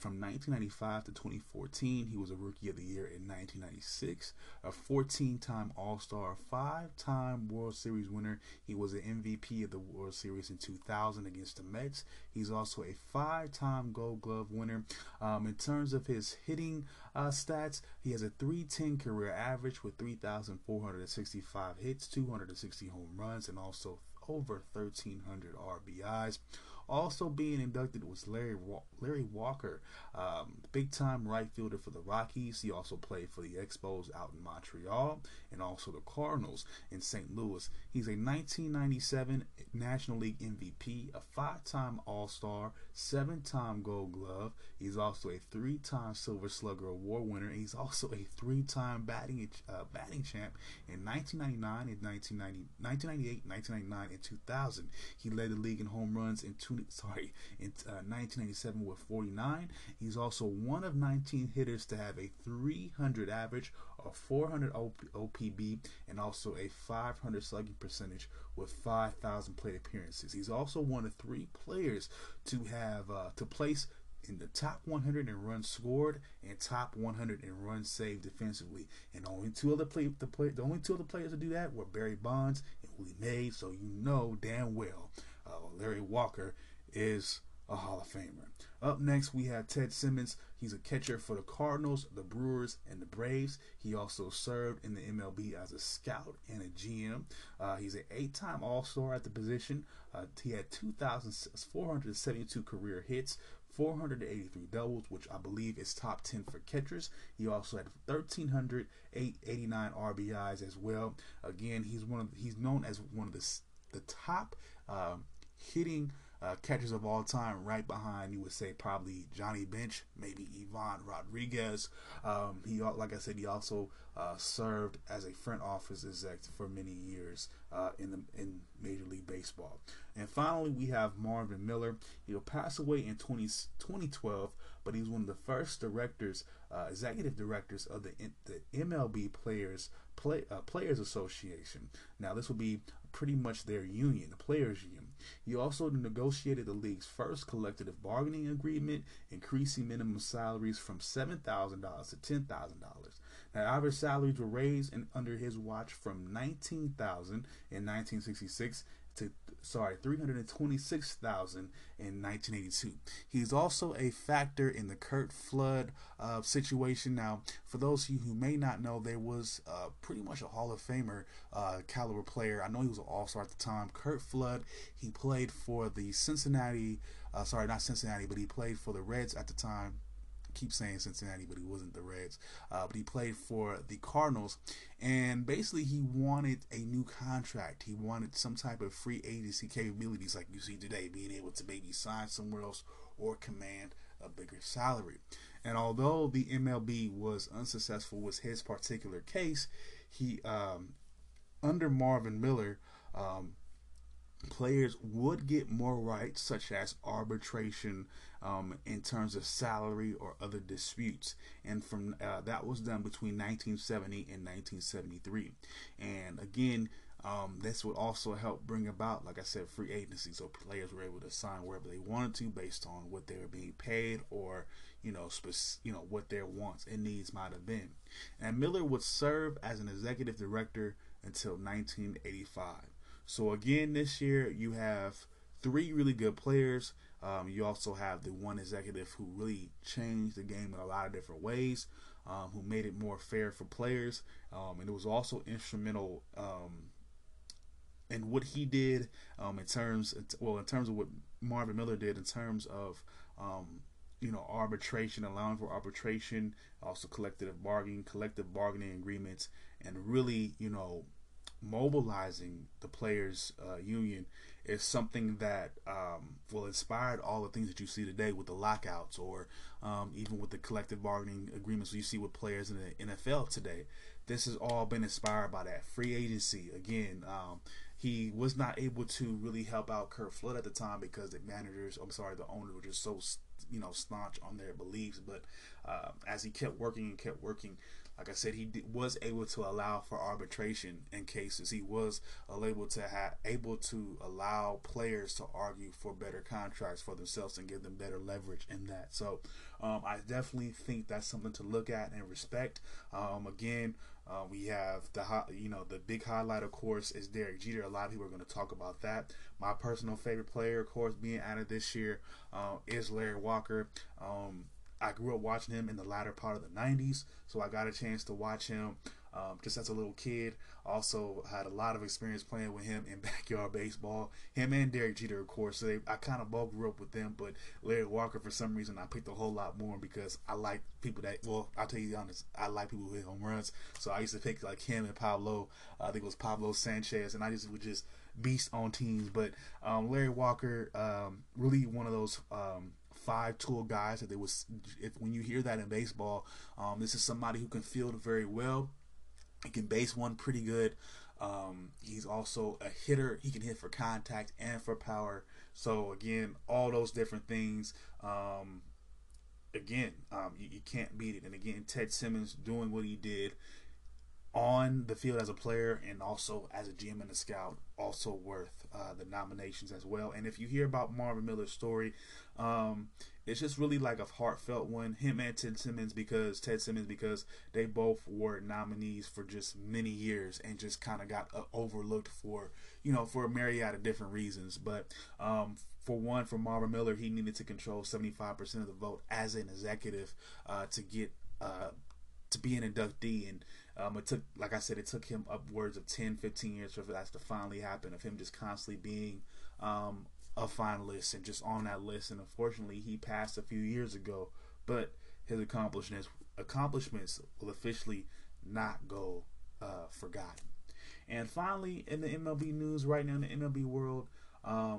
from 1995 to 2014. He was a Rookie of the Year in 1996, a 14-time All-Star, 5-time World Series winner. He was an MVP of the World Series in 2000 against the Mets. He's also a 5-time Gold Glove winner. In terms of his hitting stats, he has a 3.10 career average with 3,465 hits, 260 home runs, and also over 1,300 RBIs. Also being inducted was Larry Walker, big-time right fielder for the Rockies. He also played for the Expos out in Montreal and also the Cardinals in St. Louis. He's a 1997 National League MVP, a 5-time All-Star, 7-time Gold Glove. He's also a 3-time Silver Slugger Award winner. He's also a 3-time batting champ in 1999, 1998, 1999, and 2000. He led the league in home runs in 1997 with 49. He's also one of 19 hitters to have a 300 average, a 400 OPB, and also a 500 slugging percentage with 5,000 plate appearances. He's also one of 3 players to have to place in the top 100 in runs scored and top 100 in runs saved defensively. And the only two other players to do that were Barry Bonds and Willie Mays. So you know damn well Larry Walker is a Hall of Famer. Up next, we have Ted Simmons. He's a catcher for the Cardinals, the Brewers, and the Braves. He also served in the MLB as a scout and a GM. He's an 8-time All-Star at the position. He had 2,472 career hits, 483 doubles, which I believe is top 10 for catchers. He also had 1,389 RBIs as well. Again, he's known as one of the top hitting catchers of all time, right behind, you would say, probably Johnny Bench, maybe Ivan Rodriguez. He also served as a front office exec for many years in Major League Baseball. And finally, we have Marvin Miller. He'll pass away in 2012, but he's one of the first executive directors of the MLB Players Association. Now, this will be pretty much their union, the players' union. He also negotiated the league's first collective bargaining agreement, increasing minimum salaries from $7,000 to $10,000. Now, average salaries were raised under his watch from $19,000 in 1966 to 326,000 in 1982. He's also a factor in the Curt Flood situation. Now, for those of you who may not know, there was pretty much a Hall of Famer caliber player. I know he was an all-star at the time. Curt Flood, he played for the he played for the Reds at the time. Keep saying Cincinnati, but he wasn't the Reds, but he played for the Cardinals, and basically he wanted a new contract. He wanted some type of free agency capabilities like you see today, being able to maybe sign somewhere else or command a bigger salary. And although the MLB was unsuccessful with his particular case, he under Marvin Miller, players would get more rights, such as arbitration in terms of salary or other disputes. And from that was done between 1970 and 1973. And again, this would also help bring about, like I said, free agency. So players were able to sign wherever they wanted to based on what they were being paid or, what their wants and needs might have been. And Miller would serve as an executive director until 1985. So again, this year you have three really good players. You also have the one executive who really changed the game in a lot of different ways, who made it more fair for players, and it was also instrumental in what he did in terms of what Marvin Miller did in terms of arbitration, allowing for arbitration, also collective bargaining agreements, and really mobilizing the players' union is something that inspired all the things that you see today with the lockouts or even with the collective bargaining agreements you see with players in the NFL today. This has all been inspired by that free agency. Again, he was not able to really help out Curt Flood at the time because the owners were just so staunch on their beliefs. But as he kept working. Like I said, he was able to allow for arbitration in cases. He was able to allow players to argue for better contracts for themselves and give them better leverage in that. So I definitely think that's something to look at and respect. We have the big highlight, of course, is Derek Jeter. A lot of people are going to talk about that. My personal favorite player, of course, being added this year is Larry Walker. I grew up watching him in the latter part of the 90s, so I got a chance to watch him just as a little kid. Also had a lot of experience playing with him in backyard baseball. Him and Derek Jeter, of course. So I kind of both grew up with them, but Larry Walker, for some reason, I picked a whole lot more because I like people that, I'll tell you honest, I like people who hit home runs. So I used to pick like him and Pablo. I think it was Pablo Sanchez, and I would just beast on teams. But Larry Walker, really one of those five-tool guys that when you hear that in baseball, this is somebody who can field very well. He can base one pretty good. He's also a hitter. He can hit for contact and for power. So again, all those different things. You can't beat it. And again, Ted Simmons doing what he did on the field as a player and also as a GM and a scout, also worth the nominations as well. And if you hear about Marvin Miller's story, it's just really like a heartfelt one. Him and Ted Simmons because they both were nominees for just many years and just kind of got overlooked for a myriad of different reasons. But for one, for Marvin Miller, he needed to control 75% of the vote as an executive to be an inductee, and it took him upwards of 10-15 years for that to finally happen, of him just constantly being a finalist and just on that list. And unfortunately, he passed a few years ago, but his accomplishments will officially not go forgotten. And finally, in the MLB news right now, in the MLB world, I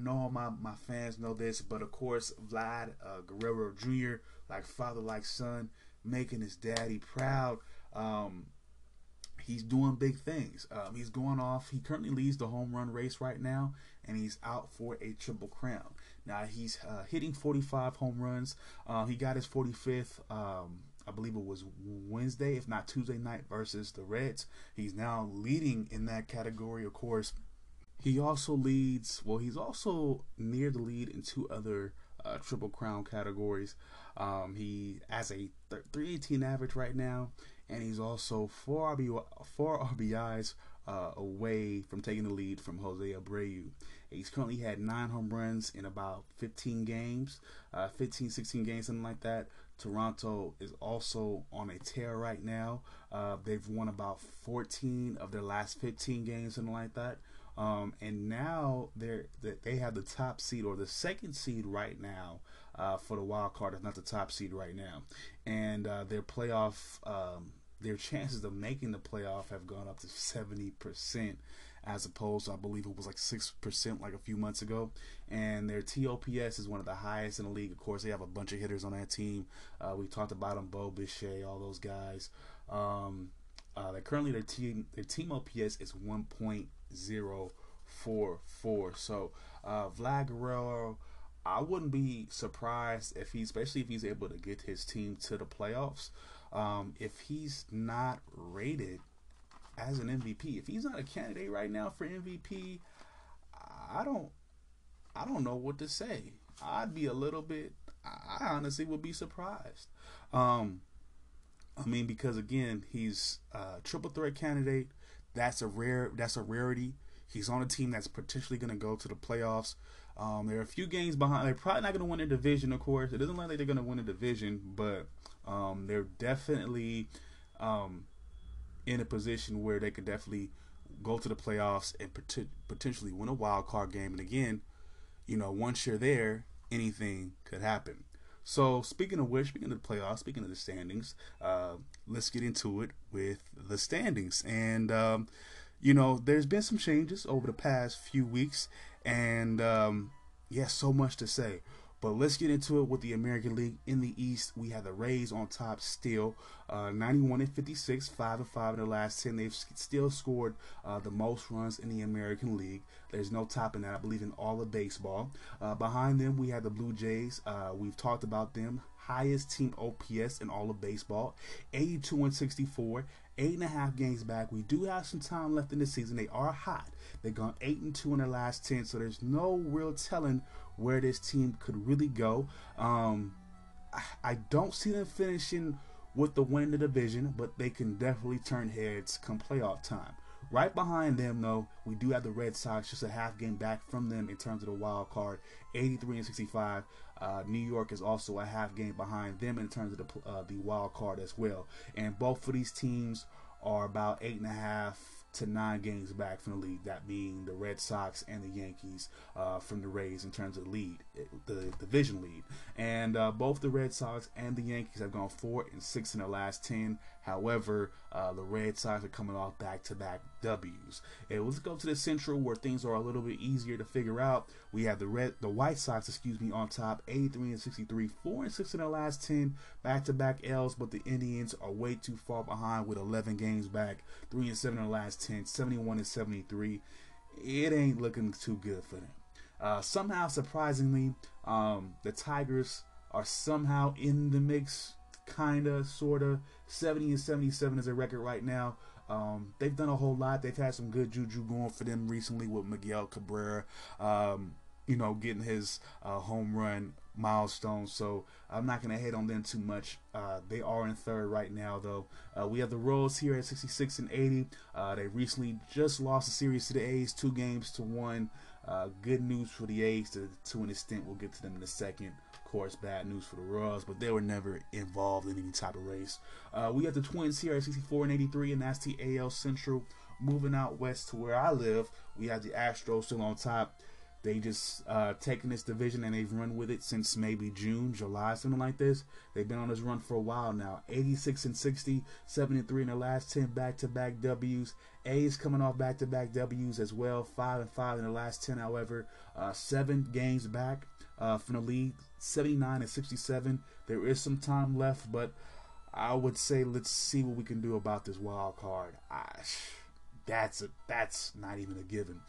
know my fans know this, but of course, Vlad Guerrero Jr., like father, like son, making his daddy proud. He's doing big things. He's going off. He currently leads the home run race right now, and he's out for a triple crown. Now he's hitting 45 home runs. He got his 45th. I believe it was Wednesday, if not Tuesday night, versus the Reds. He's now leading in that category. Of course, he also leads. Well, he's also near the lead in two other triple crown categories. He has a 318 average right now, and he's also four RBIs away from taking the lead from Jose Abreu. He's currently had 9 home runs in about 15 games, 16 games, something like that. Toronto is also on a tear right now. They've won about 14 of their last 15 games, something like that. And now they have the top seed or the second seed right now for the wild card, if not the top seed right now. And their chances of making the playoff have gone up to 70%, as opposed to, I believe it was like 6% like a few months ago. And their TOPS is one of the highest in the league. Of course, they have a bunch of hitters on that team. We talked about them, Bo, Bichet, all those guys. Currently, their team OPS is 1.044. So, Vlad Guerrero, I wouldn't be surprised if he's able to get his team to the playoffs. If he's not rated as an MVP, if he's not a candidate right now for MVP, I don't know what to say. I honestly would be surprised. I mean, because again, he's a triple threat candidate. That's a rarity. He's on a team that's potentially going to go to the playoffs. They're a few games behind. They're probably not going to win their division, of course. It doesn't look like they're going to win a division, but they're definitely in a position where they could definitely go to the playoffs and potentially win a wild card game. And again, you know, once you're there, anything could happen. So speaking of which, speaking of the playoffs, speaking of the standings, let's get into it with the standings. And, you know, there's been some changes over the past few weeks, and, so much to say. But let's get into it with the American League. In the East, we have the Rays on top still, 91-56, 5-5 in the last 10. They've still scored the most runs in the American League. There's no topping that, I believe, in all of baseball. Behind them, we have the Blue Jays. We've talked about them. Highest team OPS in all of baseball, 82-64. 8.5 games back. We do have some time left in the season. They are hot. They've gone 8-2 in their last 10, so there's no real telling where this team could really go. I don't see them finishing with the win in the division, but they can definitely turn heads come playoff time. Right behind them, though, we do have the Red Sox, just a half game back from them in terms of the wild card, 83-65. New York is also a half game behind them in terms of the wild card as well. And both of these teams are about 8.5 to 9 games back from the lead, that being the Red Sox and the Yankees from the Rays in terms of lead, the division lead. And both the Red Sox and the Yankees have gone 4-6 in their last 10. However, the Red Sox are coming off back-to-back W's. And let's go to the Central, where things are a little bit easier to figure out. We have the White Sox, on top, 83-63, 4-6 in their last 10, back-to-back L's. But the Indians are way too far behind with 11 games back, 3-7 in their last 10, 71-73. It ain't looking too good for them. Somehow, surprisingly, the Tigers are somehow in the mix, kinda, sorta. 70-77 is their record right now. They've done a whole lot. They've had some good juju going for them recently with Miguel Cabrera, getting his home run milestone. So I'm not going to hate on them too much. They are in third right now, though. We have the Royals here at 66-80. They recently just lost a series to the A's, 2-1. Good news for the A's to an extent. We'll get to them in a second. Of course, bad news for the Royals, but they were never involved in any type of race. We have the Twins here at 64-83, and that's the AL Central. Moving out west to where I live, we have the Astros still on top. They just taken this division, and they've run with it since maybe June, July, something like this. They've been on this run for a while now. 86-60, 7-3 in their last 10 back-to-back W's. A's coming off back-to-back W's as well, 5-5 in the last 10, however. 7 games back from the lead, 79-67. There is some time left, but I would say let's see what we can do about this wild card. That's not even a given.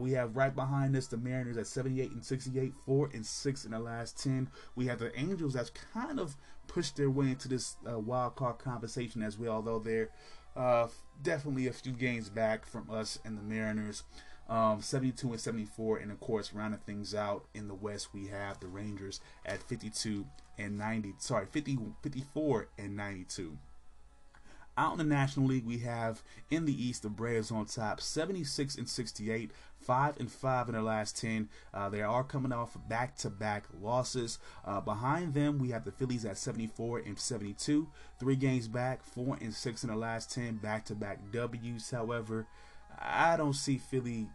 We have right behind us the Mariners at 78-68, 4-6 in the last 10. We have the Angels that's kind of pushed their way into this wild card conversation as well, although they're definitely a few games back from us and the Mariners, 72-74. And of course, rounding things out in the West, we have the Rangers at 54-92. Out in the National League, we have in the East the Braves on top, 76-68, 5-5 in their last 10. They are coming off back-to-back losses. Behind them, we have the Phillies at 74-72, 3 games back, 4-6 in their last 10, back-to-back W's. However, I don't see Philly,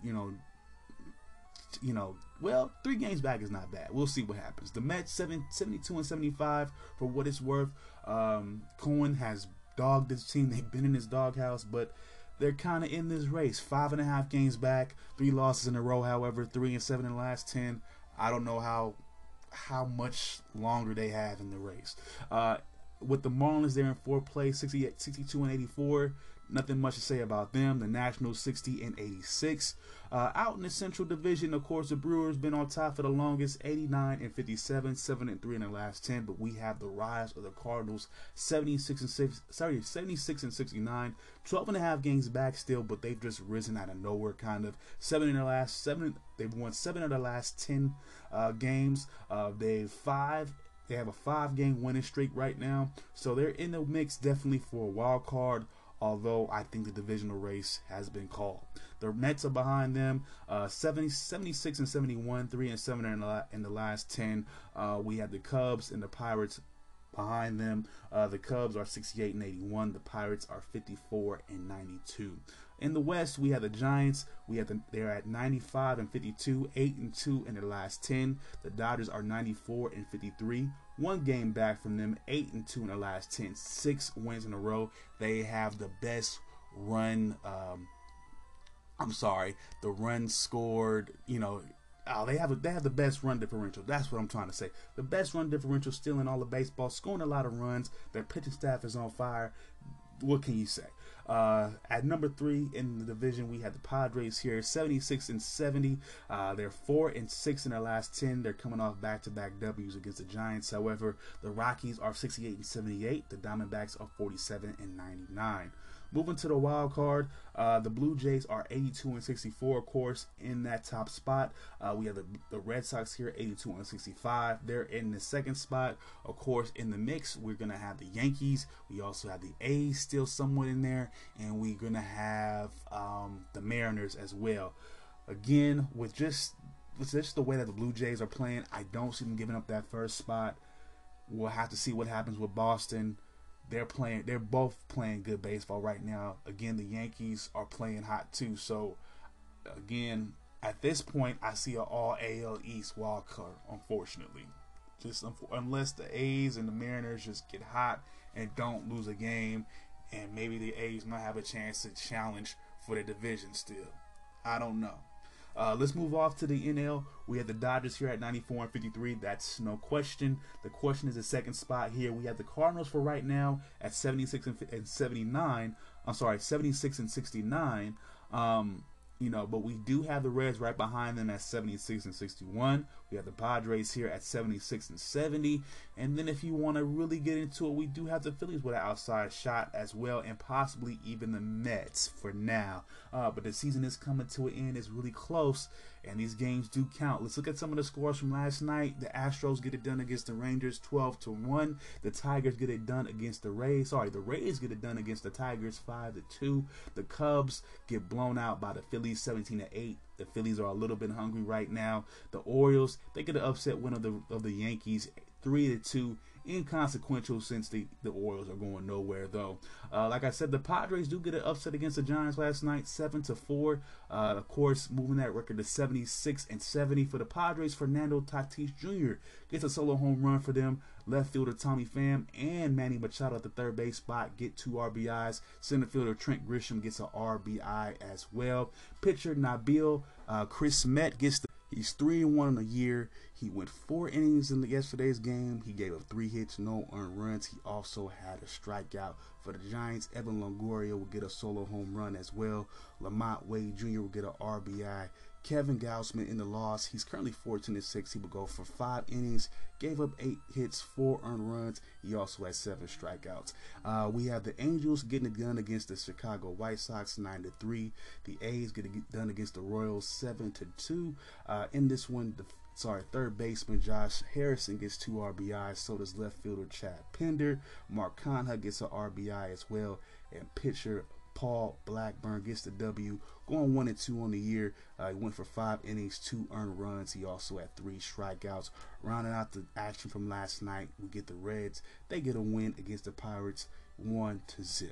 well, 3 games back is not bad. We'll see what happens. The Mets 72-75 for what it's worth. Cohen has dogged this team. They've been in his doghouse, but they're kind of in this race. 5.5 games back, 3 losses in a row. However, 3-7 in the last 10. I don't know how much longer they have in the race. With the Marlins, they're in 4th place, 62-84. Nothing much to say about them. The Nationals 60-86. Out in the Central Division, of course, the Brewers been on top for the longest, 89-57, 7-3 in the last 10. But we have the rise of the Cardinals, 76-69, 12.5 games back still, but they've just risen out of nowhere, kind of. They've won 7 of the last 10 games. They have a 5-game winning streak right now, so they're in the mix definitely for a wild card, although I think the divisional race has been called. The Mets are behind them, 76-71, 3-7 in the last 10. We have the Cubs and the Pirates behind them. The Cubs are 68-81. The Pirates are 54-92. In the West, we have the Giants. They're at 95-52, 8-2 in their last 10. The Dodgers are 94-53. 1 game back from them, 8-2 in the last 10, 6 wins in a row. They have the best run, the run scored, they have the best run differential. That's what I'm trying to say. The best run differential still in all of baseball, scoring a lot of runs. Their pitching staff is on fire. What can you say? At number 3 in the division, we have the Padres here, 76-70. They're 4-6 in their last 10. They're coming off back-to-back W's against the Giants. However, the Rockies are 68-78. The Diamondbacks are 47-99. Moving to the wild card, the Blue Jays are 82-64, of course, in that top spot. We have the Red Sox here, 82-65. They're in the 2nd spot. Of course, in the mix, we're going to have the Yankees. We also have the A's still somewhat in there, and we're going to have the Mariners as well. Again, with just the way that the Blue Jays are playing, I don't see them giving up that 1st spot. We'll have to see what happens with Boston. They're both playing good baseball right now. Again, the Yankees are playing hot too. So, again, at this point, I see an all AL East wild card, unfortunately. Just unless the A's and the Mariners just get hot and don't lose a game, and maybe the A's might have a chance to challenge for the division still. I don't know. Let's move off to the NL. We have the Dodgers here at 94-53. That's no question. The question is the 2nd spot here. We have the Cardinals for right now at 76-79. I'm sorry, 76-69. But we do have the Reds right behind them at 76-61. We have the Padres here at 76-70. And then if you want to really get into it, we do have the Phillies with an outside shot as well, and possibly even the Mets for now. But the season is coming to an end. It's really close, and these games do count. Let's look at some of the scores from last night. The Astros get it done against the Rangers, 12-1. The Tigers get it done against the Rays. Sorry, the Rays get it done against the Tigers, 5-2. The Cubs get blown out by the Phillies, 17-8. The Phillies are a little bit hungry right now. The Orioles, they get an upset win of the Yankees, 3-2. Inconsequential, since the Orioles are going nowhere though. Like I said, the Padres do get an upset against the Giants last night, 7-4. Of course, moving that record to 76-70 for the Padres. Fernando Tatis Jr. gets a solo home run for them. Left fielder Tommy Pham and Manny Machado at the 3rd base spot get 2 RBIs. Center fielder Trent Grisham gets an RBI as well. Pitcher Nabil Chris Met gets the He's 3-1 in a year. He went 4 innings in yesterday's game. He gave up 3 hits, no earned runs. He also had a strikeout. For the Giants, Evan Longoria will get a solo home run as well. Lamont Wade Jr. will get an RBI. Kevin Gausman in the loss. He's currently 14-6. He will go for 5 innings. Gave up 8 hits, 4 earned runs. He also had 7 strikeouts. We have the Angels getting it done against the Chicago White Sox, 9-3. The A's getting it done against the Royals, 7-2. In this one, the third baseman Josh Harrison gets 2 RBIs. So does left fielder Chad Pender. Mark Conha gets an RBI as well. And pitcher Paul Blackburn gets the W, going 1-2 on the year. He went for 5 innings, 2 earned runs. He also had 3 strikeouts. Rounding out the action from last night, we get the Reds. They get a win against the Pirates, 1-0.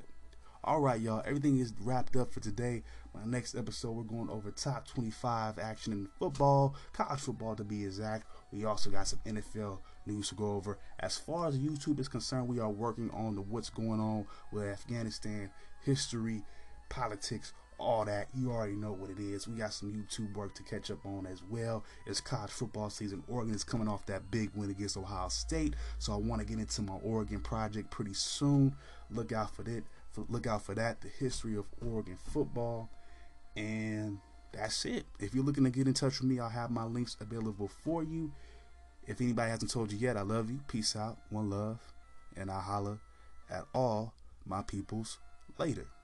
All right, y'all, everything is wrapped up for today. My next episode, we're going over top 25 action in football, college football to be exact. We also got some NFL news to go over. As far as YouTube is concerned, we are working on the what's going on with Afghanistan, history, politics, all that. You already know what it is. We got some YouTube work to catch up on as well. It's college football season. Oregon is coming off that big win against Ohio State, so I want to get into my Oregon project pretty soon. Look out for that. The history of Oregon football. And that's it. If you're looking to get in touch with me, I'll have my links available for you. If anybody hasn't told you yet, I love you. Peace out. One love. And I holla at all my peoples later.